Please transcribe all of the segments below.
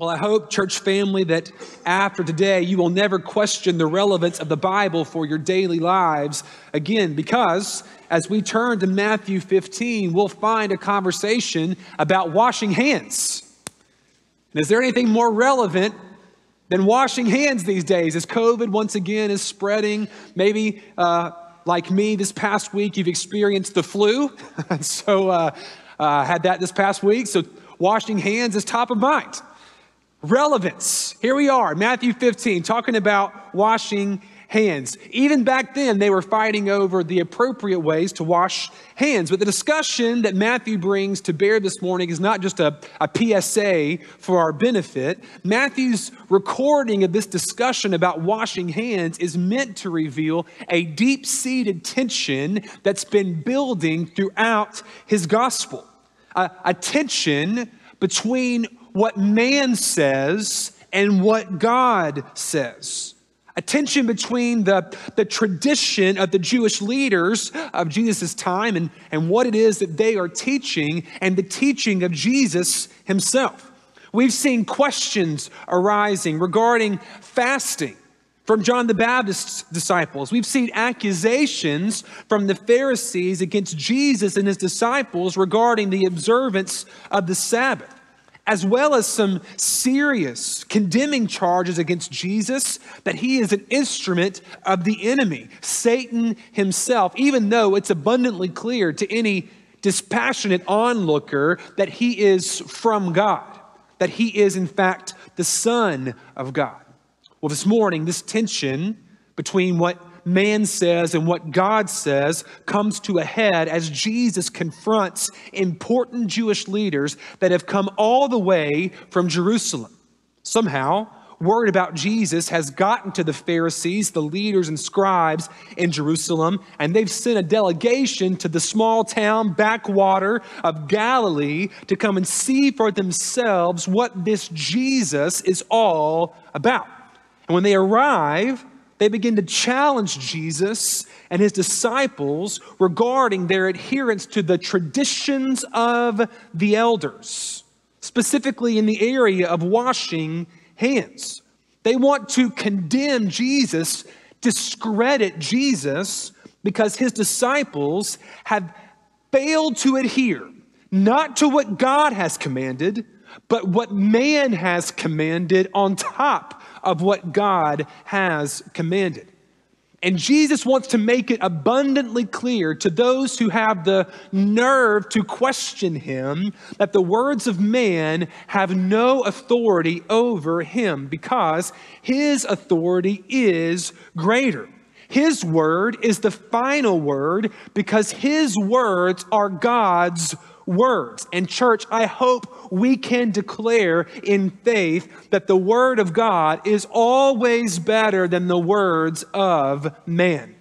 Well, I hope, church family, that after today, you will never question the relevance of the Bible for your daily lives again, because as we turn to Matthew 15, we'll find a conversation about washing hands. And is there anything more relevant than washing hands these days? As COVID once again is spreading, maybe like me this past week, you've experienced the flu. So had that this past week. So washing hands is top of mind. Relevance. Here we are, Matthew 15, talking about washing hands. Even back then, they were fighting over the appropriate ways to wash hands. But the discussion that Matthew brings to bear this morning is not just a PSA for our benefit. Matthew's recording of this discussion about washing hands is meant to reveal a deep-seated tension that's been building throughout his gospel. A tension between what man says and what God says. A tension between the tradition of the Jewish leaders of Jesus' time and what it is that they are teaching and the teaching of Jesus himself. We've seen questions arising regarding fasting from John the Baptist's disciples. We've seen accusations from the Pharisees against Jesus and his disciples regarding the observance of the Sabbath, as well as some serious condemning charges against Jesus that he is an instrument of the enemy, Satan himself, even though it's abundantly clear to any dispassionate onlooker that he is from God, that he is in fact the Son of God. Well, this morning, this tension between what man says and what God says comes to a head as Jesus confronts important Jewish leaders that have come all the way from Jerusalem. Somehow, word about Jesus has gotten to the Pharisees, the leaders and scribes in Jerusalem, and they've sent a delegation to the small town backwater of Galilee to come and see for themselves what this Jesus is all about. And when they arrive, they begin to challenge Jesus and his disciples regarding their adherence to the traditions of the elders, specifically in the area of washing hands. They want to condemn Jesus, discredit Jesus, because his disciples have failed to adhere, not to what God has commanded, but what man has commanded on top of what God has commanded. And Jesus wants to make it abundantly clear to those who have the nerve to question him that the words of man have no authority over him because his authority is greater. His word is the final word because his words are God's words. And church, I hope we can declare in faith that the word of God is always better than the words of man.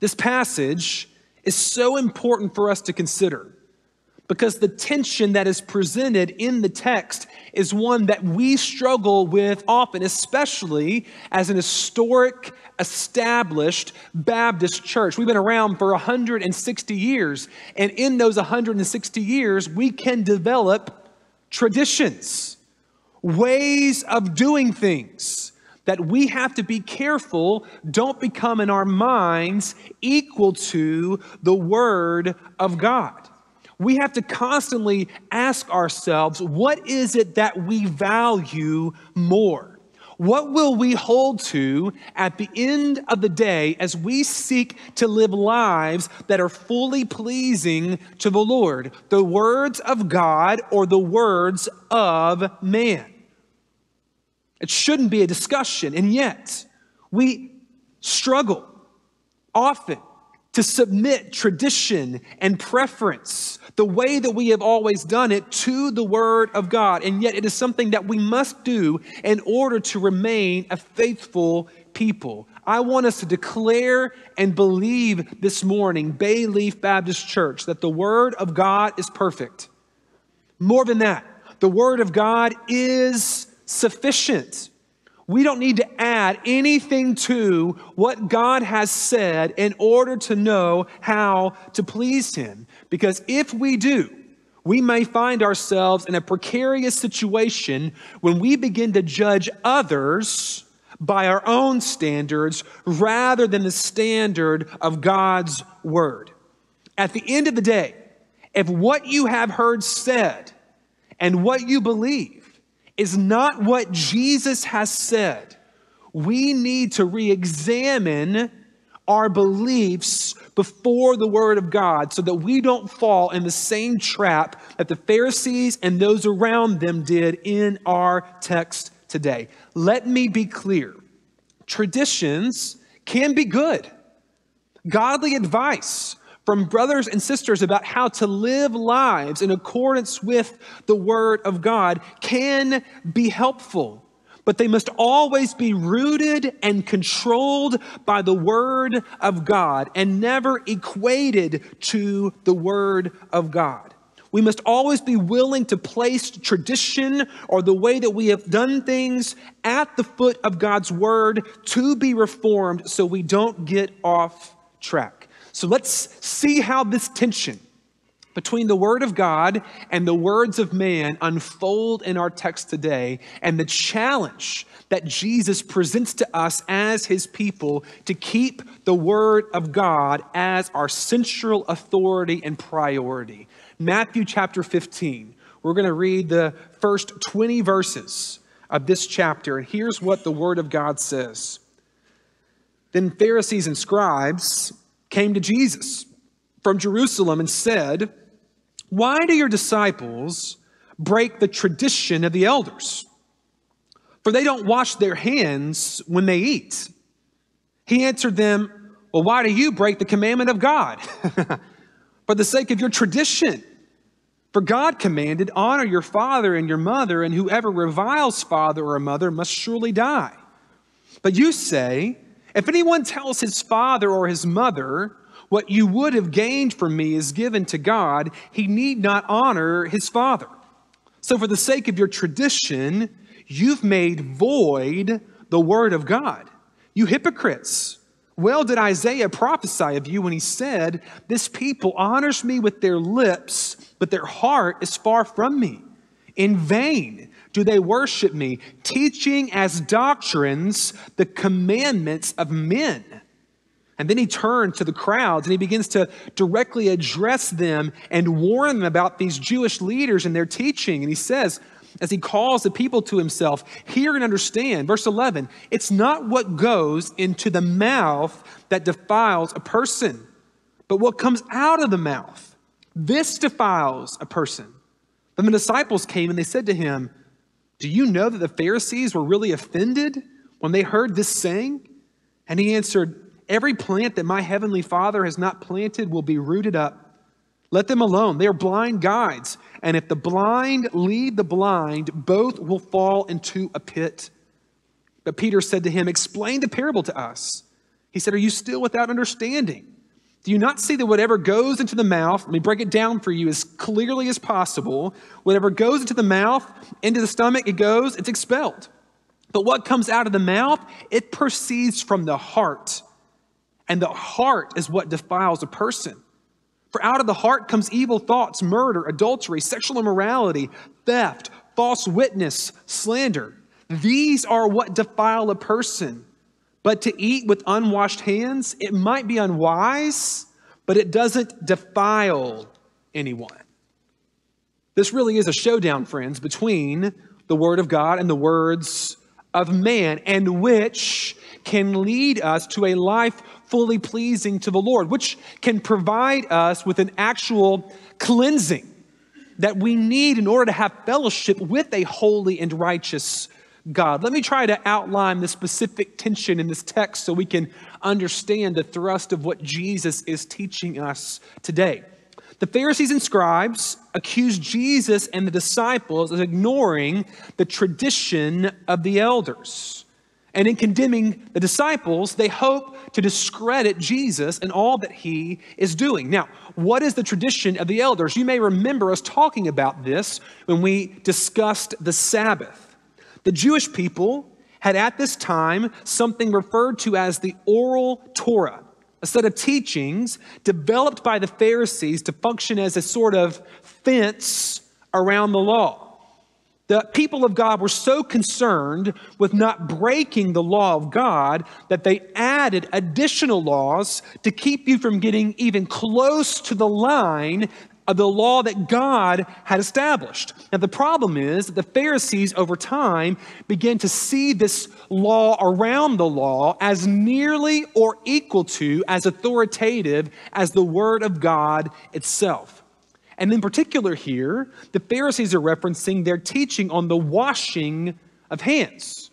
This passage is so important for us to consider because the tension that is presented in the text is one that we struggle with often, especially as an historic, established Baptist church. We've been around for 160 years, and in those 160 years, we can develop traditions, ways of doing things that we have to be careful don't become in our minds equal to the Word of God. We have to constantly ask ourselves, what is it that we value more? What will we hold to at the end of the day as we seek to live lives that are fully pleasing to the Lord? The words of God or the words of man? It shouldn't be a discussion, and yet we struggle often to submit tradition and preference, the way that we have always done it, to the Word of God. And yet it is something that we must do in order to remain a faithful people. I want us to declare and believe this morning, Bay Leaf Baptist Church, that the Word of God is perfect. More than that, the Word of God is sufficient. We don't need to add anything to what God has said in order to know how to please him. Because if we do, we may find ourselves in a precarious situation when we begin to judge others by our own standards rather than the standard of God's word. At the end of the day, if what you have heard said and what you believe is not what Jesus has said, we need to re-examine our beliefs before the word of God so that we don't fall in the same trap that the Pharisees and those around them did in our text today. Let me be clear. Traditions can be good. Godly advice from brothers and sisters about how to live lives in accordance with the word of God can be helpful, but they must always be rooted and controlled by the word of God and never equated to the word of God. We must always be willing to place tradition or the way that we have done things at the foot of God's word to be reformed so we don't get off track. So let's see how this tension between the word of God and the words of man unfold in our text today, and the challenge that Jesus presents to us as his people to keep the word of God as our central authority and priority. Matthew chapter 15, we're going to read the first 20 verses of this chapter, and here's what the word of God says. Then Pharisees and scribes came to Jesus from Jerusalem and said, "Why do your disciples break the tradition of the elders? For they don't wash their hands when they eat." He answered them, "Well, why do you break the commandment of God? For the sake of your tradition. For God commanded, 'Honor your father and your mother, and whoever reviles father or mother must surely die.' But you say, 'If anyone tells his father or his mother, what you would have gained from me is given to God,' he need not honor his father. So for the sake of your tradition, you've made void the word of God. You hypocrites! Well did Isaiah prophesy of you when he said, 'This people honors me with their lips, but their heart is far from me. In vain do they worship me, teaching as doctrines the commandments of men.'" And then he turns to the crowds and he begins to directly address them and warn them about these Jewish leaders and their teaching. And he says, as he calls the people to himself, "Hear and understand." Verse 11, "It's not what goes into the mouth that defiles a person, but what comes out of the mouth. This defiles a person." Then the disciples came and they said to him, "Do you know that the Pharisees were really offended when they heard this saying?" And he answered, "Every plant that my heavenly Father has not planted will be rooted up. Let them alone. They are blind guides. And if the blind lead the blind, both will fall into a pit." But Peter said to him, "Explain the parable to us." He said, "Are you still without understanding? Do you not see that whatever goes into the mouth," let me break it down for you as clearly as possible, "whatever goes into the mouth, into the stomach it goes, it's expelled. But what comes out of the mouth, it proceeds from the heart. And the heart is what defiles a person. For out of the heart comes evil thoughts, murder, adultery, sexual immorality, theft, false witness, slander. These are what defile a person. But to eat with unwashed hands, it might be unwise, but it doesn't defile anyone." This really is a showdown, friends, between the word of God and the words of man, and which can lead us to a life fully pleasing to the Lord, which can provide us with an actual cleansing that we need in order to have fellowship with a holy and righteous God. Let me try to outline the specific tension in this text so we can understand the thrust of what Jesus is teaching us today. The Pharisees and scribes accused Jesus and the disciples of ignoring the tradition of the elders. And in condemning the disciples, they hope to discredit Jesus and all that he is doing. Now, what is the tradition of the elders? You may remember us talking about this when we discussed the Sabbath. The Jewish people had at this time something referred to as the oral Torah. a set of teachings developed by the Pharisees to function as a sort of fence around the law. The people of God were so concerned with not breaking the law of God that they added additional laws to keep you from getting even close to the line of the law that God had established. Now, the problem is that the Pharisees over time began to see this law around the law as nearly or equal to, as authoritative as the Word of God itself. And in particular here, the Pharisees are referencing their teaching on the washing of hands.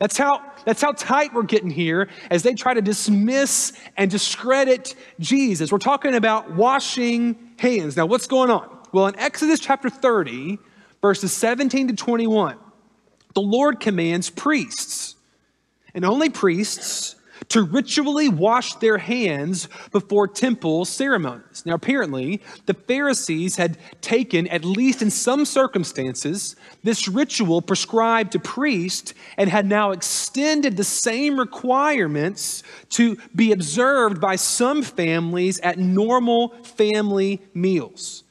That's how tight we're getting here as they try to dismiss and discredit Jesus. We're talking about washing hands. Now, what's going on? Well, in Exodus chapter 30, verses 17 to 21, the Lord commands priests, and only priests, to ritually wash their hands before temple ceremonies. Now, apparently, the Pharisees had taken, at least in some circumstances, this ritual prescribed to priests and had now extended the same requirements to be observed by some families at normal family meals.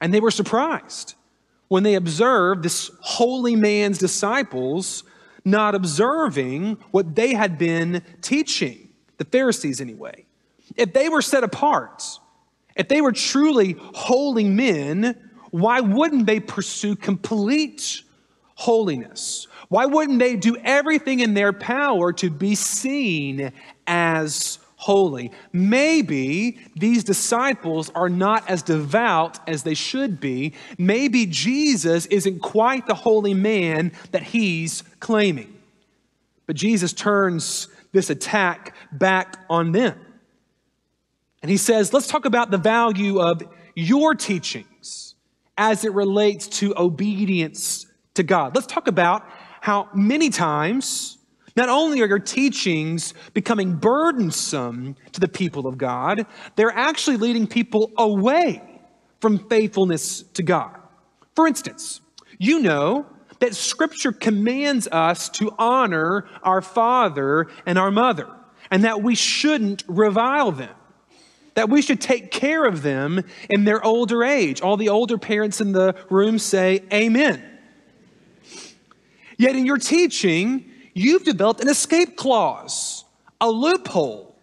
And they were surprised when they observed this holy man's disciples not observing what they had been teaching, the Pharisees anyway. If they were set apart, if they were truly holy men, why wouldn't they pursue complete holiness? Why wouldn't they do everything in their power to be seen as holy? Maybe these disciples are not as devout as they should be. Maybe Jesus isn't quite the holy man that he's claiming. But Jesus turns this attack back on them. And he says, let's talk about the value of your teachings as it relates to obedience to God. Let's talk about how many times not only are your teachings becoming burdensome to the people of God, they're actually leading people away from faithfulness to God. For instance, you know that Scripture commands us to honor our father and our mother, and that we shouldn't revile them, that we should take care of them in their older age. All the older parents in the room say, amen. Yet in your teaching, you've developed an escape clause, a loophole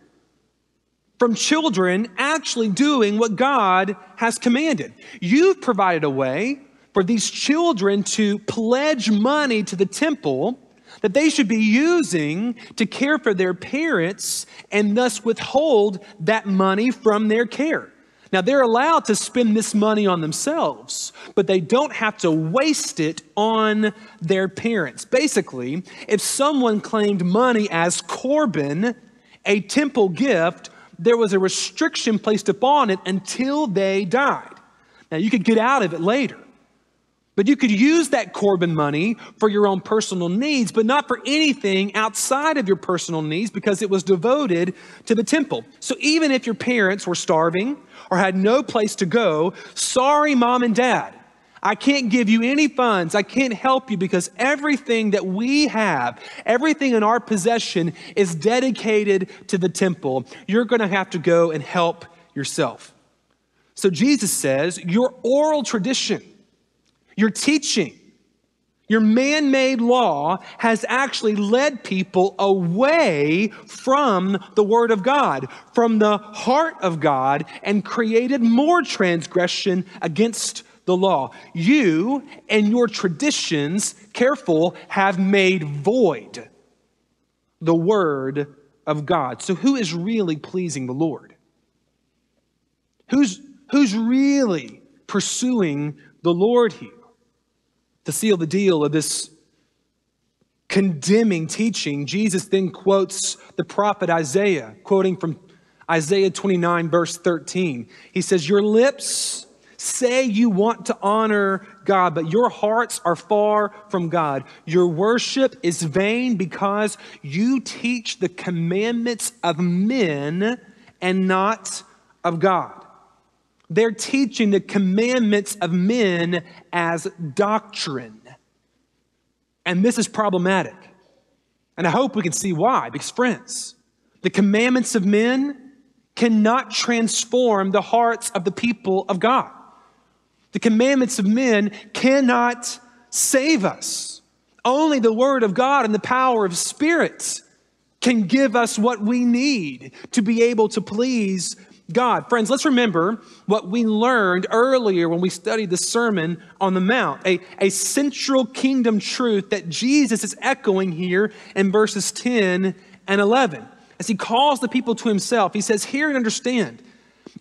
from children actually doing what God has commanded. You've provided a way for these children to pledge money to the temple that they should be using to care for their parents and thus withhold that money from their care. Now, they're allowed to spend this money on themselves, but they don't have to waste it on their parents. Basically, if someone claimed money as Corban, a temple gift, there was a restriction placed upon it until they died. Now, you could get out of it later, but you could use that Corban money for your own personal needs, but not for anything outside of your personal needs because it was devoted to the temple. So even if your parents were starving or had no place to go, sorry, mom and dad, I can't give you any funds. I can't help you because everything that we have, everything in our possession is dedicated to the temple. You're going to have to go and help yourself. So Jesus says, your oral tradition, your teaching, your man-made law has actually led people away from the Word of God, from the heart of God, and created more transgression against the law. You and your traditions, careful, have made void the Word of God. So who is really pleasing the Lord? Who's really pursuing the Lord here? To seal the deal of this condemning teaching, Jesus then quotes the prophet Isaiah, quoting from Isaiah 29, verse 13. He says, your lips say you want to honor God, but your hearts are far from God. Your worship is vain because you teach the commandments of men and not of God. They're teaching the commandments of men as doctrine. And this is problematic. And I hope we can see why. Because friends, the commandments of men, cannot transform the hearts of the people of God. The commandments of men cannot save us. Only the word of God and the power of Spirit can give us what we need to be able to please God. Friends, let's remember what we learned earlier when we studied the Sermon on the Mount, a central kingdom truth that Jesus is echoing here in verses 10 and 11. As he calls the people to himself, he says, hear and understand.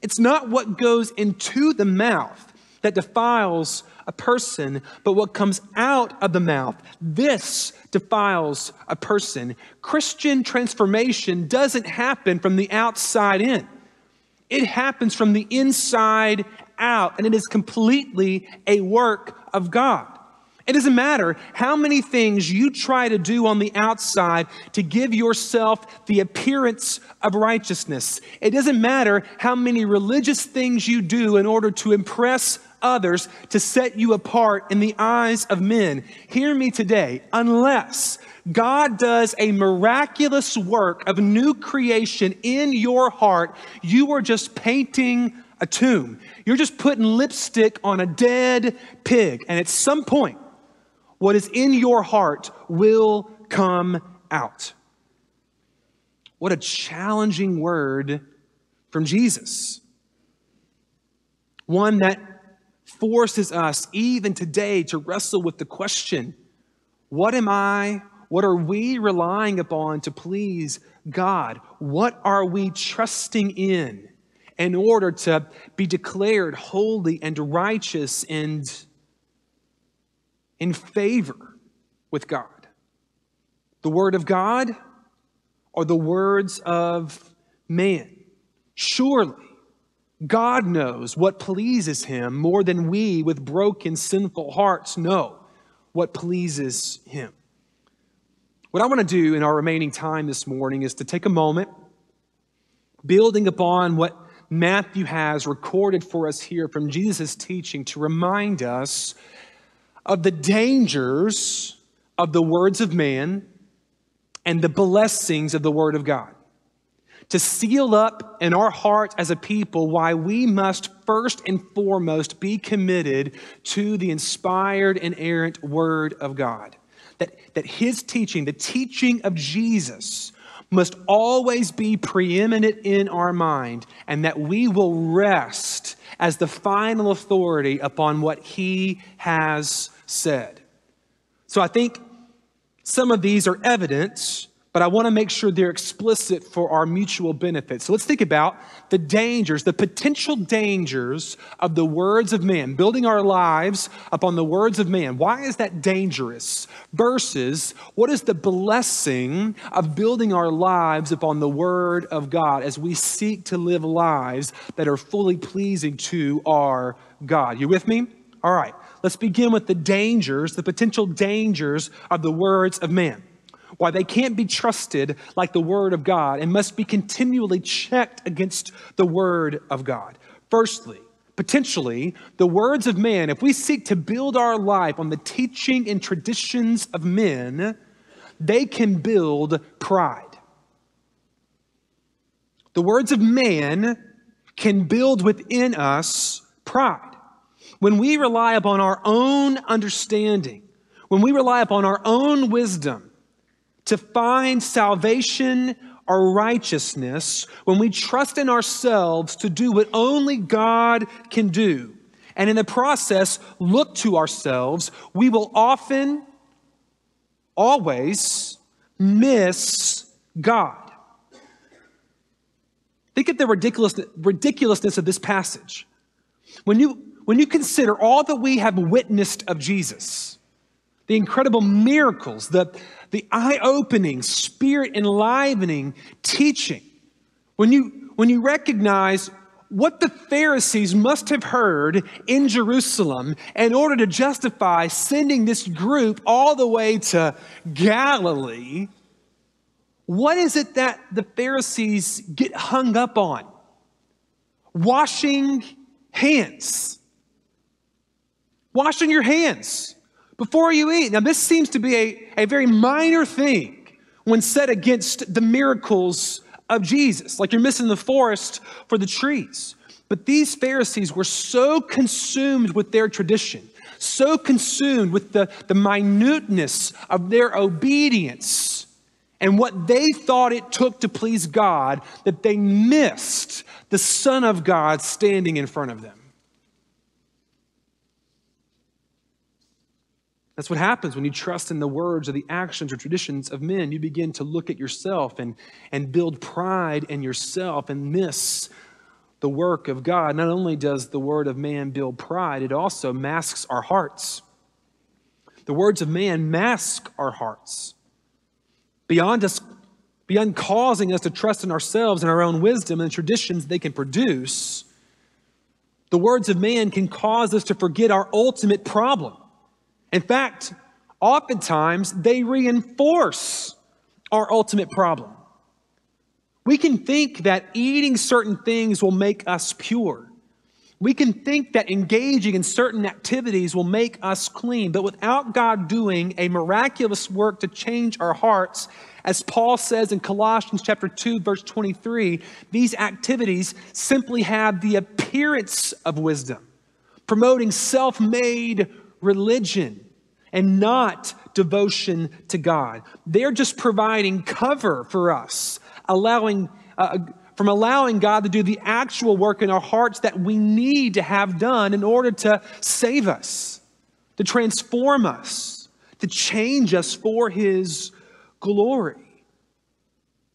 It's not what goes into the mouth that defiles a person, but what comes out of the mouth. This defiles a person. Christian transformation doesn't happen from the outside in. It happens from the inside out, and it is completely a work of God. It doesn't matter how many things you try to do on the outside to give yourself the appearance of righteousness. It doesn't matter how many religious things you do in order to impress others to set you apart in the eyes of men. Hear me today, unless God does a miraculous work of new creation in your heart, you are just painting a tomb. You're just putting lipstick on a dead pig. And at some point, what is in your heart will come out. What a challenging word from Jesus. One that forces us even today to wrestle with the question, what am I? What are we relying upon to please God? What are we trusting in order to be declared holy and righteous and in favor with God? The word of God or the words of man? Surely God knows what pleases him more than we with broken, sinful hearts know what pleases him. What I want to do in our remaining time this morning is to take a moment, building upon what Matthew has recorded for us here from Jesus' teaching, to remind us of the dangers of the words of man and the blessings of the word of God. To seal up in our hearts as a people why we must first and foremost be committed to the inspired and inerrant word of God. That his teaching, the teaching of Jesus, must always be preeminent in our mind, and that we will rest as the final authority upon what he has said. So I think some of these are evidence, but I want to make sure they're explicit for our mutual benefit. So let's think about the dangers, the potential dangers of the words of man, building our lives upon the words of man. Why is that dangerous? Versus what is the blessing of building our lives upon the word of God as we seek to live lives that are fully pleasing to our God. You with me? All right, let's begin with the dangers, the potential dangers of the words of man. Why they can't be trusted like the word of God and must be continually checked against the word of God. Firstly, potentially, the words of man, if we seek to build our life on the teaching and traditions of men, they can build pride. The words of man can build within us pride. When we rely upon our own understanding, when we rely upon our own wisdom, to find salvation or righteousness, when we trust in ourselves to do what only God can do, and in the process look to ourselves, we will often, always miss God. Think of the ridiculousness of this passage. When you consider all that we have witnessed of Jesus, the incredible miracles, the eye-opening, spirit-enlivening teaching. When you recognize what the Pharisees must have heard in Jerusalem in order to justify sending this group all the way to Galilee, what is it that the Pharisees get hung up on? Washing hands. Washing your hands before you eat. Now, this seems to be a very minor thing when set against the miracles of Jesus. Like you're missing the forest for the trees. But these Pharisees were so consumed with their tradition, so consumed with the minuteness of their obedience and what they thought it took to please God, that they missed the Son of God standing in front of them. That's what happens when you trust in the words or the actions or traditions of men. You begin to look at yourself and build pride in yourself and miss the work of God. Not only does the word of man build pride, it also masks our hearts. The words of man mask our hearts. Beyond causing us to trust in ourselves and our own wisdom and the traditions they can produce, the words of man can cause us to forget our ultimate problem. In fact, oftentimes they reinforce our ultimate problem. We can think that eating certain things will make us pure. We can think that engaging in certain activities will make us clean, but without God doing a miraculous work to change our hearts, as Paul says in Colossians chapter 2, verse 23, these activities simply have the appearance of wisdom, promoting self-made religion and not devotion to God. They're just providing cover for us, allowing God to do the actual work in our hearts that we need to have done in order to save us, to transform us, to change us for His glory.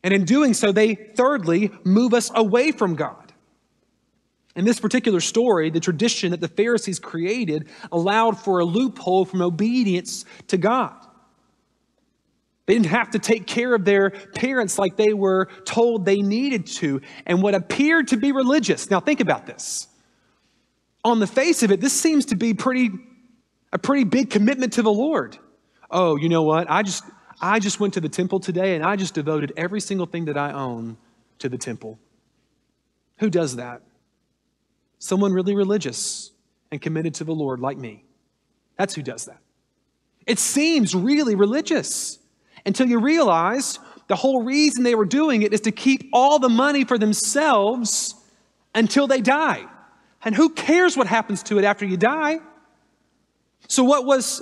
And in doing so, they thirdly move us away from God. In this particular story, the tradition that the Pharisees created allowed for a loophole from obedience to God. They didn't have to take care of their parents like they were told they needed to, and what appeared to be religious. Now think about this. On the face of it, this seems to be a pretty big commitment to the Lord. Oh, you know what? I just went to the temple today and I just devoted every single thing that I own to the temple. Who does that? Someone really religious and committed to the Lord like me. That's who does that. It seems really religious until you realize the whole reason they were doing it is to keep all the money for themselves until they die. And who cares what happens to it after you die? So what was,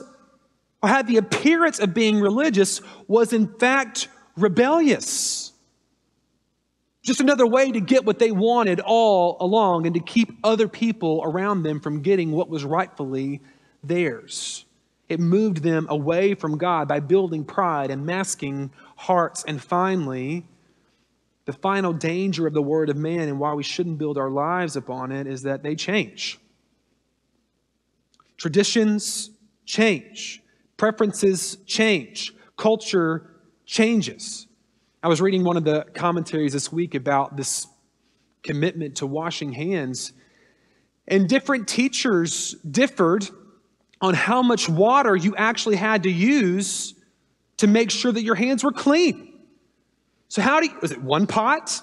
or had the appearance of being religious, was in fact rebellious. Just another way to get what they wanted all along and to keep other people around them from getting what was rightfully theirs. It moved them away from God by building pride and masking hearts. And finally, the final danger of the word of man and why we shouldn't build our lives upon it is that they change. Traditions change. Preferences change. Culture changes. I was reading one of the commentaries this week about this commitment to washing hands, and different teachers differed on how much water you actually had to use to make sure that your hands were clean. So was it one pot?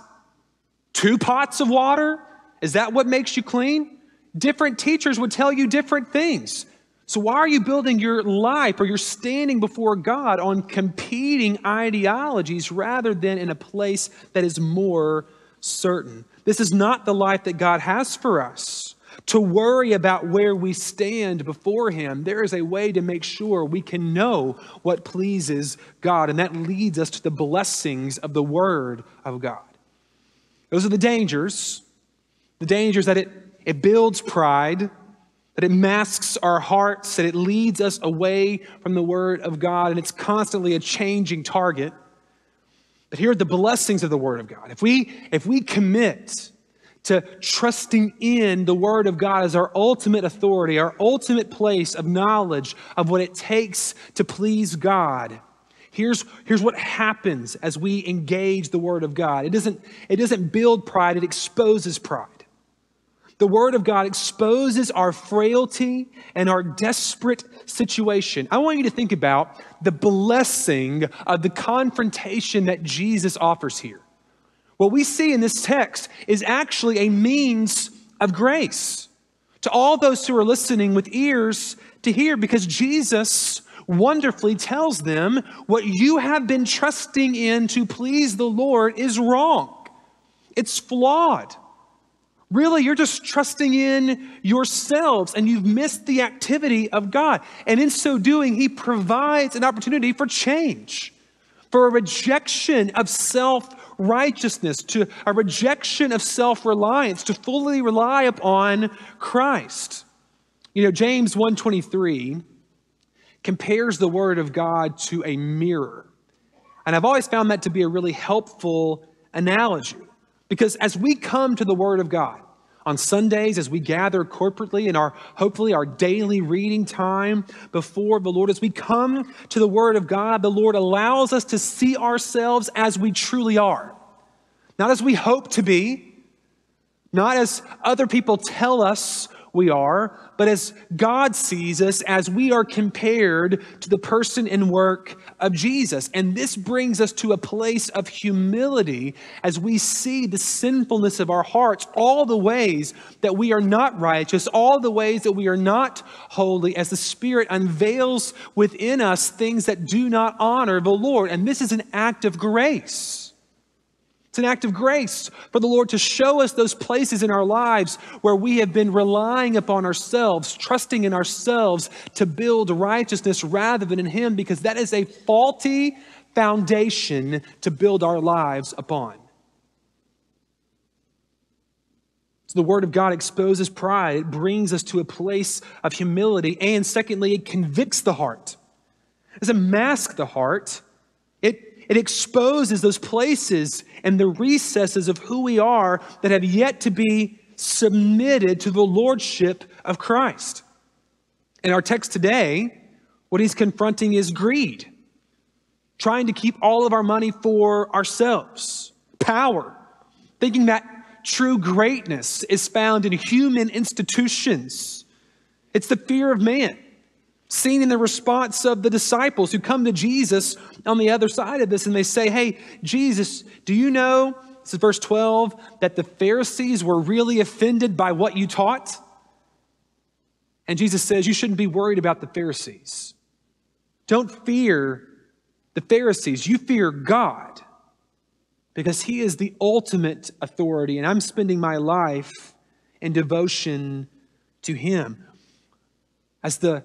Two pots of water? Is that what makes you clean? Different teachers would tell you different things. So why are you building your life or your standing before God on competing ideologies rather than in a place that is more certain? This is not the life that God has for us, to worry about where we stand before Him. There is a way to make sure we can know what pleases God, and that leads us to the blessings of the Word of God. Those are the dangers that it builds pride, that it masks our hearts, that it leads us away from the Word of God, and it's constantly a changing target. But here are the blessings of the Word of God. If we commit to trusting in the Word of God as our ultimate authority, our ultimate place of knowledge of what it takes to please God, here's what happens as we engage the Word of God. It doesn't build pride, it exposes pride. The Word of God exposes our frailty and our desperate situation. I want you to think about the blessing of the confrontation that Jesus offers here. What we see in this text is actually a means of grace to all those who are listening with ears to hear, because Jesus wonderfully tells them what you have been trusting in to please the Lord is wrong. It's flawed. Really, you're just trusting in yourselves and you've missed the activity of God. And in so doing, he provides an opportunity for change, for a rejection of self-righteousness, to a rejection of self-reliance, to fully rely upon Christ. You know, James 1:23 compares the word of God to a mirror. And I've always found that to be a really helpful analogy. Because as we come to the Word of God on Sundays, as we gather corporately in our, hopefully our daily reading time before the Lord, as we come to the Word of God, the Lord allows us to see ourselves as we truly are. Not as we hope to be, not as other people tell us we are, but as God sees us, as we are compared to the person and work of Jesus. And this brings us to a place of humility as we see the sinfulness of our hearts, all the ways that we are not righteous, all the ways that we are not holy, as the Spirit unveils within us things that do not honor the Lord. And this is an act of grace. It's an act of grace for the Lord to show us those places in our lives where we have been relying upon ourselves, trusting in ourselves to build righteousness rather than in Him, because that is a faulty foundation to build our lives upon. So the Word of God exposes pride. It brings us to a place of humility. And secondly, it convicts the heart. It doesn't mask the heart. It exposes those places and the recesses of who we are that have yet to be submitted to the lordship of Christ. In our text today, what he's confronting is greed, trying to keep all of our money for ourselves, power, thinking that true greatness is found in human institutions. It's the fear of man, seen in the response of the disciples who come to Jesus on the other side of this, and they say, hey, Jesus, do you know, this is verse 12, that the Pharisees were really offended by what you taught? And Jesus says, you shouldn't be worried about the Pharisees. Don't fear the Pharisees. You fear God, because He is the ultimate authority, and I'm spending my life in devotion to Him. As the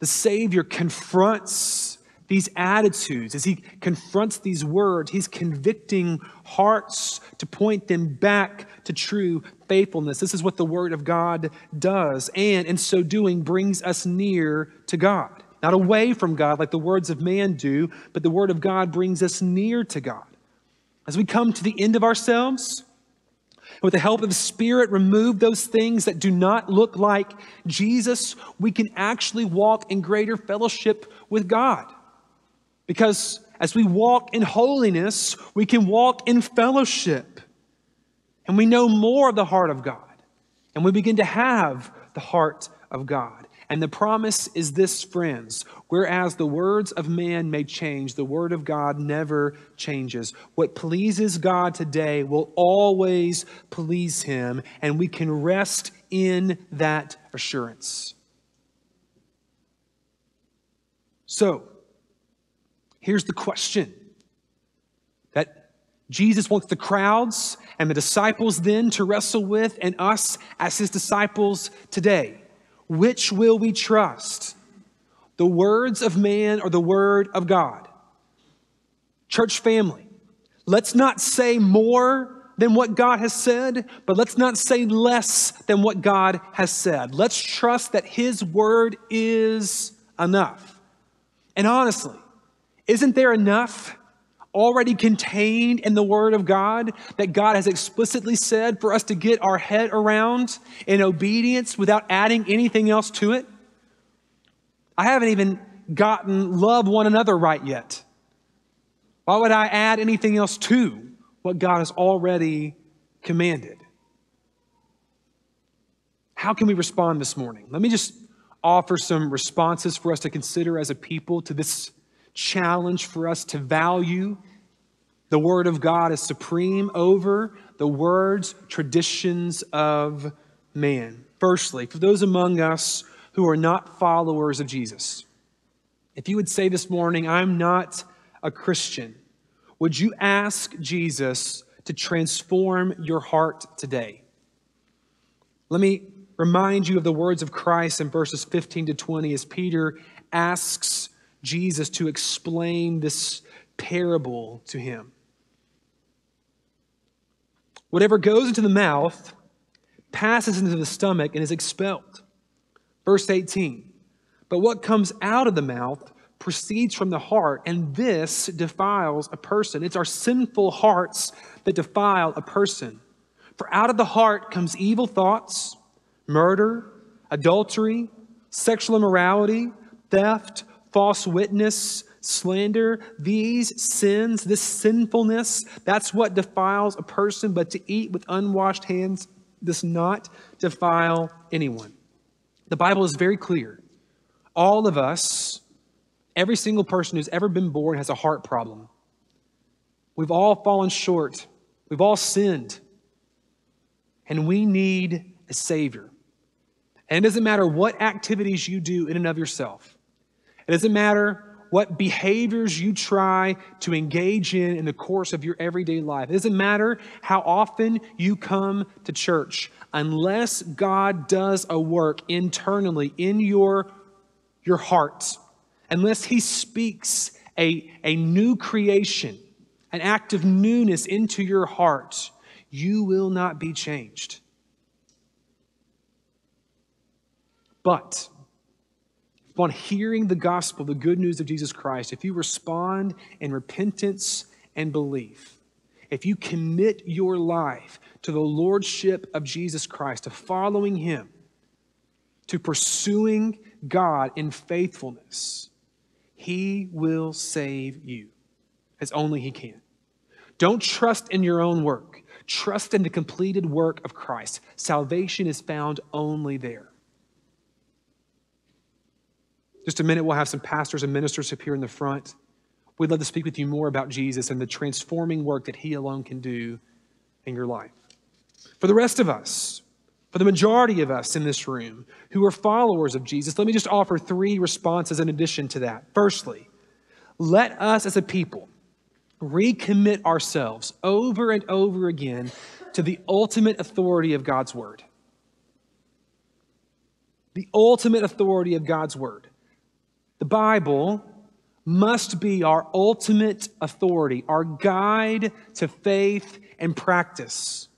Savior confronts these attitudes, as He confronts these words, He's convicting hearts to point them back to true faithfulness. This is what the Word of God does, and in so doing brings us near to God. Not away from God like the words of man do, but the Word of God brings us near to God. As we come to the end of ourselves, with the help of the Spirit, remove those things that do not look like Jesus, we can actually walk in greater fellowship with God. Because as we walk in holiness, we can walk in fellowship. And we know more of the heart of God. And we begin to have the heart of God. And the promise is this, friends, whereas the words of man may change, the word of God never changes. What pleases God today will always please Him, and we can rest in that assurance. So, here's the question that Jesus wants the crowds and the disciples then to wrestle with, and us as His disciples today. Which will we trust? The words of man or the word of God? Church family, let's not say more than what God has said, but let's not say less than what God has said. Let's trust that His word is enough. And honestly, isn't there enough already contained in the Word of God that God has explicitly said for us to get our head around in obedience without adding anything else to it? I haven't even gotten love one another right yet. Why would I add anything else to what God has already commanded? How can we respond this morning? Let me just offer some responses for us to consider as a people to this challenge for us to value the Word of God as supreme over the words, traditions of man. Firstly, for those among us who are not followers of Jesus, if you would say this morning, I'm not a Christian, would you ask Jesus to transform your heart today. Let me remind you of the words of Christ in verses 15 to 20 as Peter asks Jesus to explain this parable to him. Whatever goes into the mouth passes into the stomach and is expelled. Verse 18, but what comes out of the mouth proceeds from the heart, and this defiles a person. It's our sinful hearts that defile a person. For out of the heart comes evil thoughts, murder, adultery, sexual immorality, theft, false witness, slander. These sins, this sinfulness, that's what defiles a person. But to eat with unwashed hands does not defile anyone. The Bible is very clear. All of us, every single person who's ever been born, has a heart problem. We've all fallen short. We've all sinned. And we need a Savior. And it doesn't matter what activities you do in and of yourself. It doesn't matter what behaviors you try to engage in the course of your everyday life. It doesn't matter how often you come to church. Unless God does a work internally in your heart, unless he speaks a new creation, an act of newness into your heart, you will not be changed. But upon hearing the gospel, the good news of Jesus Christ, if you respond in repentance and belief, if you commit your life to the lordship of Jesus Christ, to following him, to pursuing God in faithfulness, he will save you as only he can. Don't trust in your own work. Trust in the completed work of Christ. Salvation is found only there. Just a minute, we'll have some pastors and ministers up here in the front. We'd love to speak with you more about Jesus and the transforming work that he alone can do in your life. For the rest of us, for the majority of us in this room who are followers of Jesus, let me just offer three responses in addition to that. Firstly, let us as a people recommit ourselves over and over again to the ultimate authority of God's word. The ultimate authority of God's word. The Bible must be our ultimate authority, our guide to faith and practice.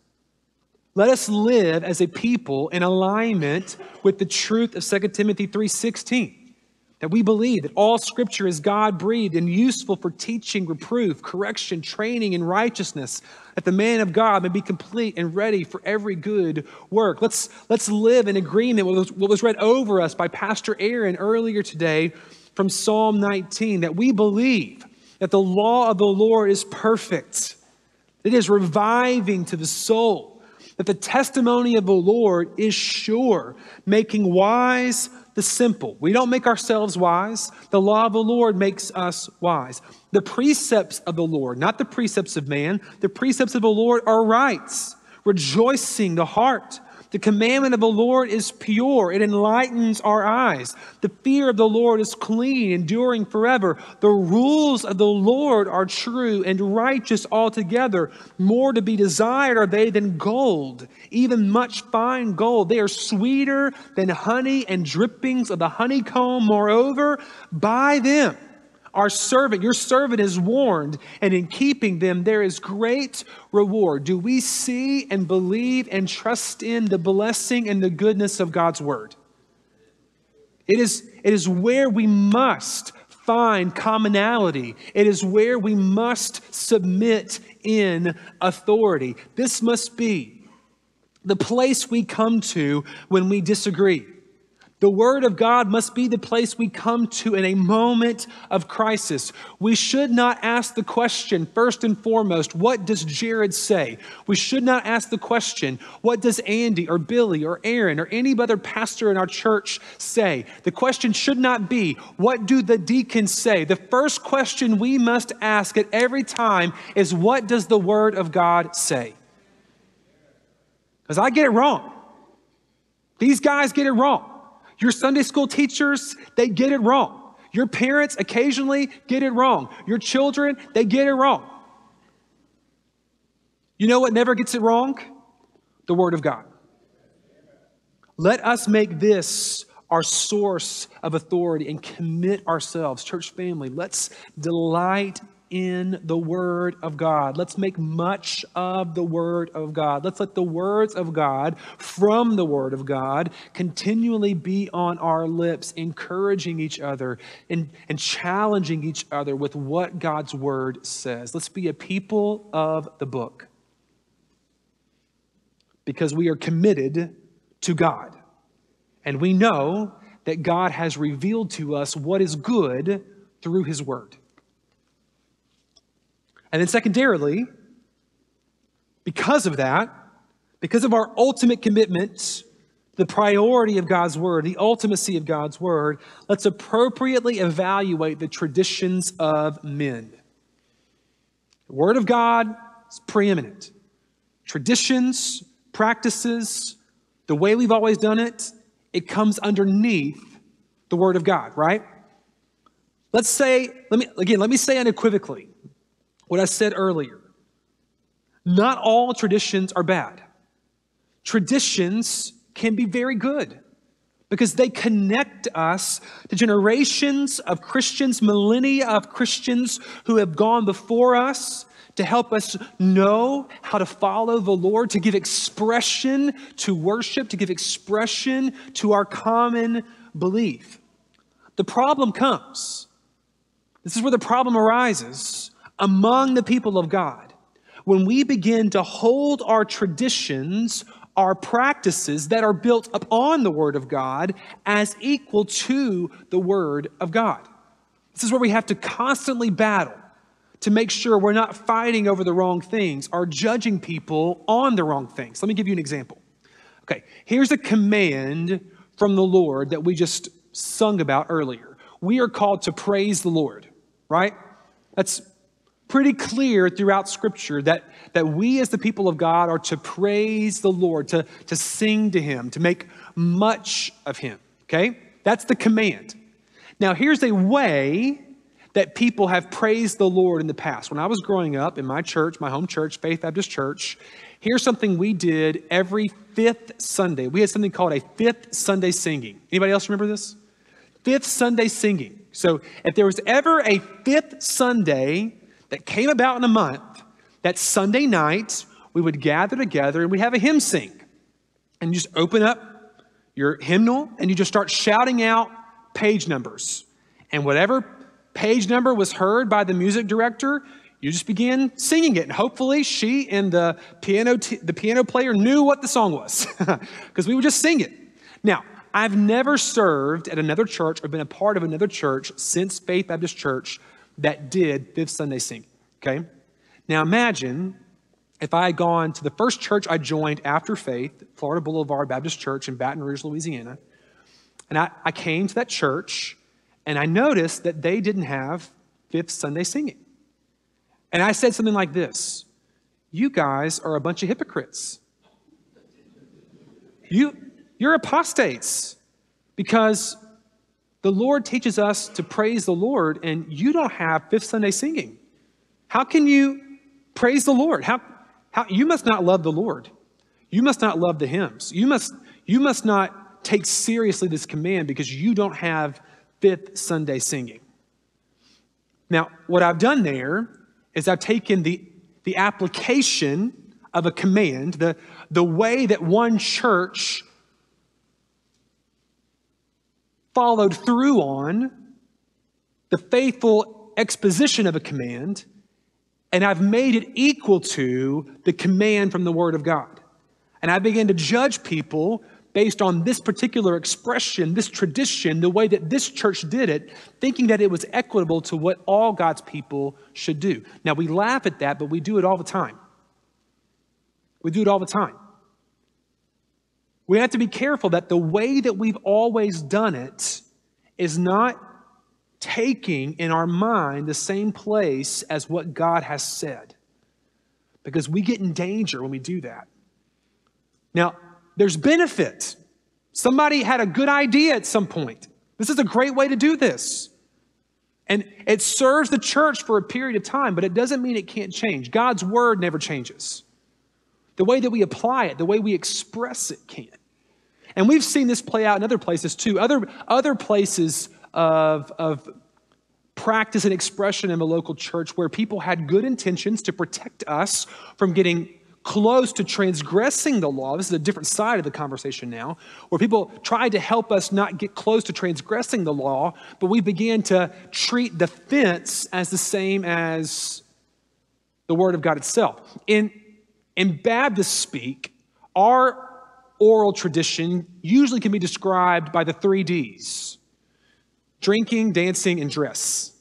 Let us live as a people in alignment with the truth of 2 Timothy 3:16, that we believe that all scripture is God-breathed and useful for teaching, reproof, correction, training in righteousness, that the man of God may be complete and ready for every good work. Let's live in agreement with what was read over us by Pastor Aaron earlier today from Psalm 19, that we believe that the law of the Lord is perfect. It is reviving to the soul. That the testimony of the Lord is sure, making wise the simple. We don't make ourselves wise. The law of the Lord makes us wise. The precepts of the Lord, not the precepts of man, the precepts of the Lord are right, rejoicing the heart. The commandment of the Lord is pure. It enlightens our eyes. The fear of the Lord is clean, enduring forever. The rules of the Lord are true and righteous altogether. More to be desired are they than gold, even much fine gold. They are sweeter than honey and drippings of the honeycomb. Moreover, by them your servant is warned, and in keeping them, there is great reward. Do we see and believe and trust in the blessing and the goodness of God's word? It is where we must find commonality. It is where we must submit in authority. This must be the place we come to when we disagree. The word of God must be the place we come to in a moment of crisis. We should not ask the question, first and foremost, what does Jared say? We should not ask the question, what does Andy or Billy or Aaron or any other pastor in our church say? The question should not be, what do the deacons say? The first question we must ask at every time is, what does the word of God say? Because I get it wrong. These guys get it wrong. Your Sunday school teachers, they get it wrong. Your parents occasionally get it wrong. Your children, they get it wrong. You know what never gets it wrong? The Word of God. Let us make this our source of authority and commit ourselves, church family. Let's delight in the Word of God. Let's make much of the Word of God. Let's let the words of God from the Word of God continually be on our lips, encouraging each other and challenging each other with what God's Word says. Let's be a people of the book because we are committed to God. And we know that God has revealed to us what is good through His Word. And then secondarily, because of that, because of our ultimate commitment, the priority of God's Word, the ultimacy of God's Word, let's appropriately evaluate the traditions of men. The Word of God is preeminent. Traditions, practices, the way we've always done it, it comes underneath the Word of God, right? Let me say unequivocally, what I said earlier, not all traditions are bad. Traditions can be very good because they connect us to generations of Christians, millennia of Christians who have gone before us to help us know how to follow the Lord, to give expression to worship, to give expression to our common belief. The problem comes. This is where the problem arises. Among the people of God, when we begin to hold our traditions, our practices that are built upon the Word of God as equal to the Word of God. This is where we have to constantly battle to make sure we're not fighting over the wrong things or judging people on the wrong things. Let me give you an example. Okay, here's a command from the Lord that we just sung about earlier. We are called to praise the Lord, right? That's pretty clear throughout Scripture that we as the people of God are to praise the Lord, to sing to Him, to make much of Him, okay? That's the command. Now, here's a way that people have praised the Lord in the past. When I was growing up in my church, my home church, Faith Baptist Church, here's something we did every fifth Sunday. We had something called a fifth Sunday singing. Anybody else remember this? Fifth Sunday singing. So if there was ever a fifth Sunday that came about in a month, that Sunday night, we would gather together and we'd have a hymn sing. And you just open up your hymnal and you just start shouting out page numbers. And whatever page number was heard by the music director, you just begin singing it. And hopefully she and the piano player knew what the song was because we would just sing it. Now, I've never served at another church or been a part of another church since Faith Baptist Church that did fifth Sunday singing, okay? Now imagine if I had gone to the first church I joined after Faith, Florida Boulevard Baptist Church in Baton Rouge, Louisiana, and I came to that church and I noticed that they didn't have fifth Sunday singing. And I said something like this: you guys are a bunch of hypocrites. You're apostates because the Lord teaches us to praise the Lord, and you don't have fifth Sunday singing. How can you praise the Lord? How you must not love the Lord. You must not love the hymns. You must not take seriously this command because you don't have fifth Sunday singing. Now, what I've done there is I've taken the application of a command, the way that one church followed through on the faithful exposition of a command, and I've made it equal to the command from the Word of God. And I began to judge people based on this particular expression, this tradition, the way that this church did it, thinking that it was equitable to what all God's people should do. Now, we laugh at that, but we do it all the time. We do it all the time. We have to be careful that the way that we've always done it is not taking in our mind the same place as what God has said, because we get in danger when we do that. Now, there's benefit. Somebody had a good idea at some point. This is a great way to do this. And it serves the church for a period of time, but it doesn't mean it can't change. God's Word never changes. The way that we apply it, the way we express it can. And we've seen this play out in other places too. Other places of practice and expression in the local church where people had good intentions to protect us from getting close to transgressing the law. This is a different side of the conversation now, where people tried to help us not get close to transgressing the law, but we began to treat the fence as the same as the Word of God itself. In Baptist speak, our oral tradition usually can be described by the 3 Ds: drinking, dancing, and dress.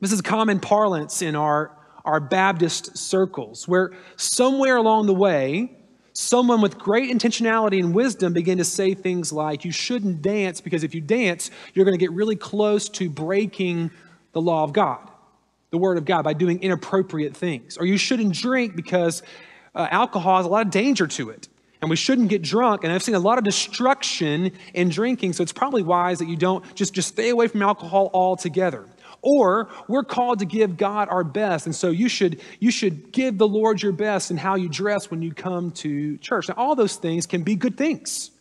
This is common parlance in our Baptist circles, where somewhere along the way, someone with great intentionality and wisdom began to say things like, you shouldn't dance because if you dance, you're going to get really close to breaking the law of God, the Word of God, by doing inappropriate things. Or you shouldn't drink because alcohol has a lot of danger to it, and we shouldn't get drunk. And I've seen a lot of destruction in drinking, so it's probably wise that you don't just stay away from alcohol altogether. Or we're called to give God our best, and so you should give the Lord your best in how you dress when you come to church. Now, all those things can be good things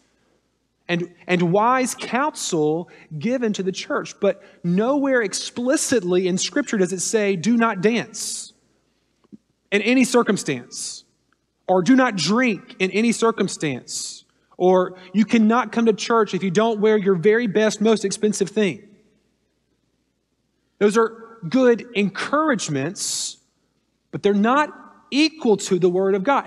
and wise counsel given to the church, but nowhere explicitly in Scripture does it say, do not dance in any circumstance, or do not drink in any circumstance, or you cannot come to church if you don't wear your very best, most expensive thing. Those are good encouragements, but they're not equal to the Word of God.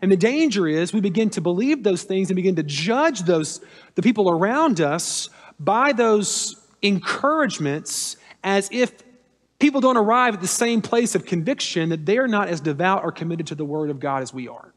And the danger is we begin to believe those things and begin to judge the people around us by those encouragements as if people don't arrive at the same place of conviction that they are not as devout or committed to the Word of God as we are.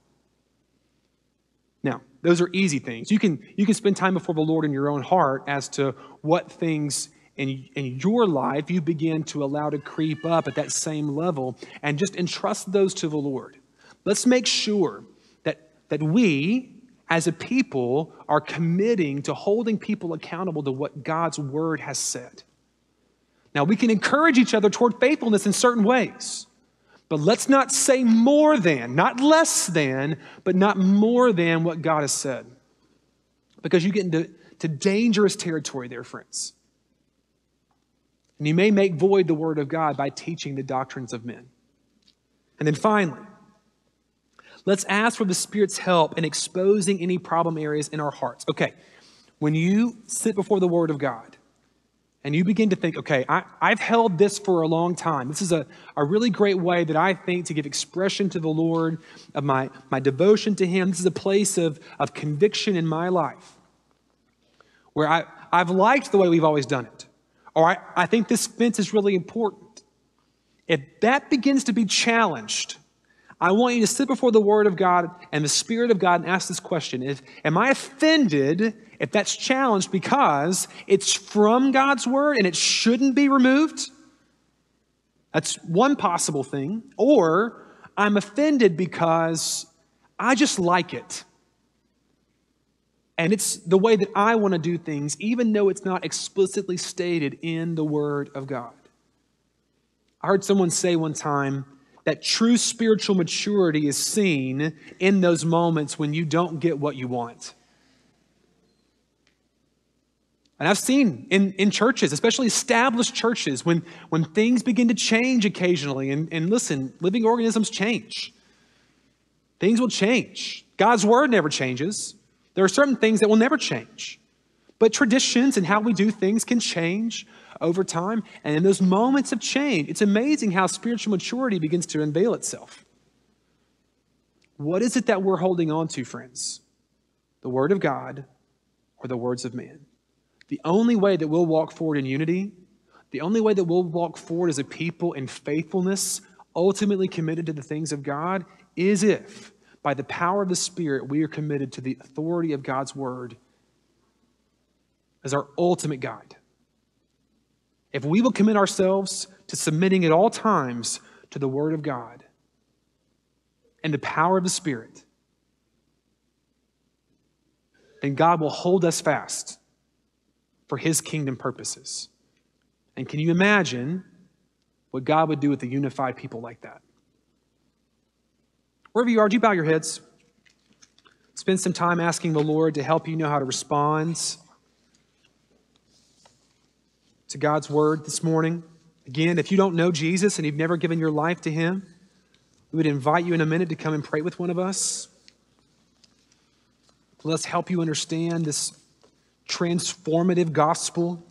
Now, those are easy things. You can spend time before the Lord in your own heart as to what things in your life you begin to allow to creep up at that same level, and just entrust those to the Lord. Let's make sure that we as a people are committing to holding people accountable to what God's Word has said. Now, we can encourage each other toward faithfulness in certain ways, but let's not say more than, not less than, but not more than what God has said, because you get into dangerous territory there, friends. And you may make void the Word of God by teaching the doctrines of men. And then finally, let's ask for the Spirit's help in exposing any problem areas in our hearts. Okay, when you sit before the Word of God and you begin to think, okay, I've held this for a long time. This is a really great way that I think to give expression to the Lord of my devotion to Him. This is a place of conviction in my life where I've liked the way we've always done it. All right, I think this fence is really important. If that begins to be challenged, I want you to sit before the Word of God and the Spirit of God and ask this question. Am I offended if that's challenged because it's from God's Word and it shouldn't be removed? That's one possible thing. Or I'm offended because I just like it, and it's the way that I want to do things, even though it's not explicitly stated in the Word of God. I heard someone say one time that true spiritual maturity is seen in those moments when you don't get what you want. And I've seen in churches, especially established churches, when things begin to change occasionally. And listen, living organisms change. Things will change. God's Word never changes. There are certain things that will never change, but traditions and how we do things can change over time. And in those moments of change, it's amazing how spiritual maturity begins to unveil itself. What is it that we're holding on to, friends? The Word of God or the words of man? The only way that we'll walk forward in unity, the only way that we'll walk forward as a people in faithfulness, ultimately committed to the things of God, is if, by the power of the Spirit, we are committed to the authority of God's Word as our ultimate guide. If we will commit ourselves to submitting at all times to the Word of God and the power of the Spirit, then God will hold us fast for His kingdom purposes. And can you imagine what God would do with a unified people like that? Wherever you are, do you bow your heads? Spend some time asking the Lord to help you know how to respond to God's word this morning. Again, if you don't know Jesus and you've never given your life to him, we would invite you in a minute to come and pray with one of us. Let's help you understand this transformative gospel,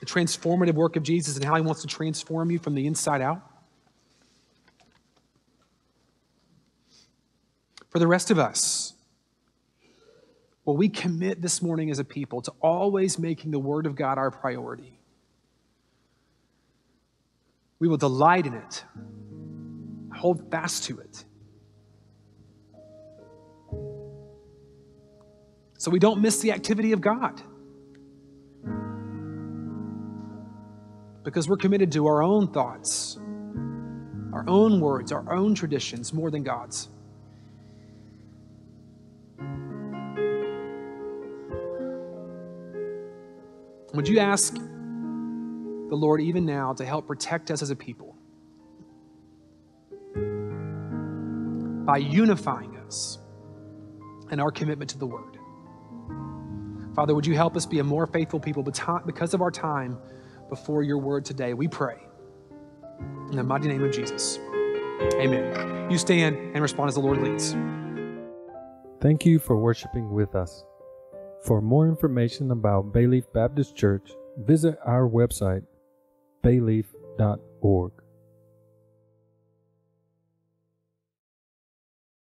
the transformative work of Jesus and how he wants to transform you from the inside out. For the rest of us, will we commit this morning as a people to always making the word of God our priority? We will delight in it, hold fast to it, so we don't miss the activity of God, because we're committed to our own thoughts, our own words, our own traditions more than God's. Would you ask the Lord even now to help protect us as a people by unifying us in our commitment to the word? Father, would you help us be a more faithful people because of our time before your word today? We pray in the mighty name of Jesus. Amen. You stand and respond as the Lord leads. Thank you for worshiping with us. For more information about Bay Leaf Baptist Church, visit our website, bayleaf.org.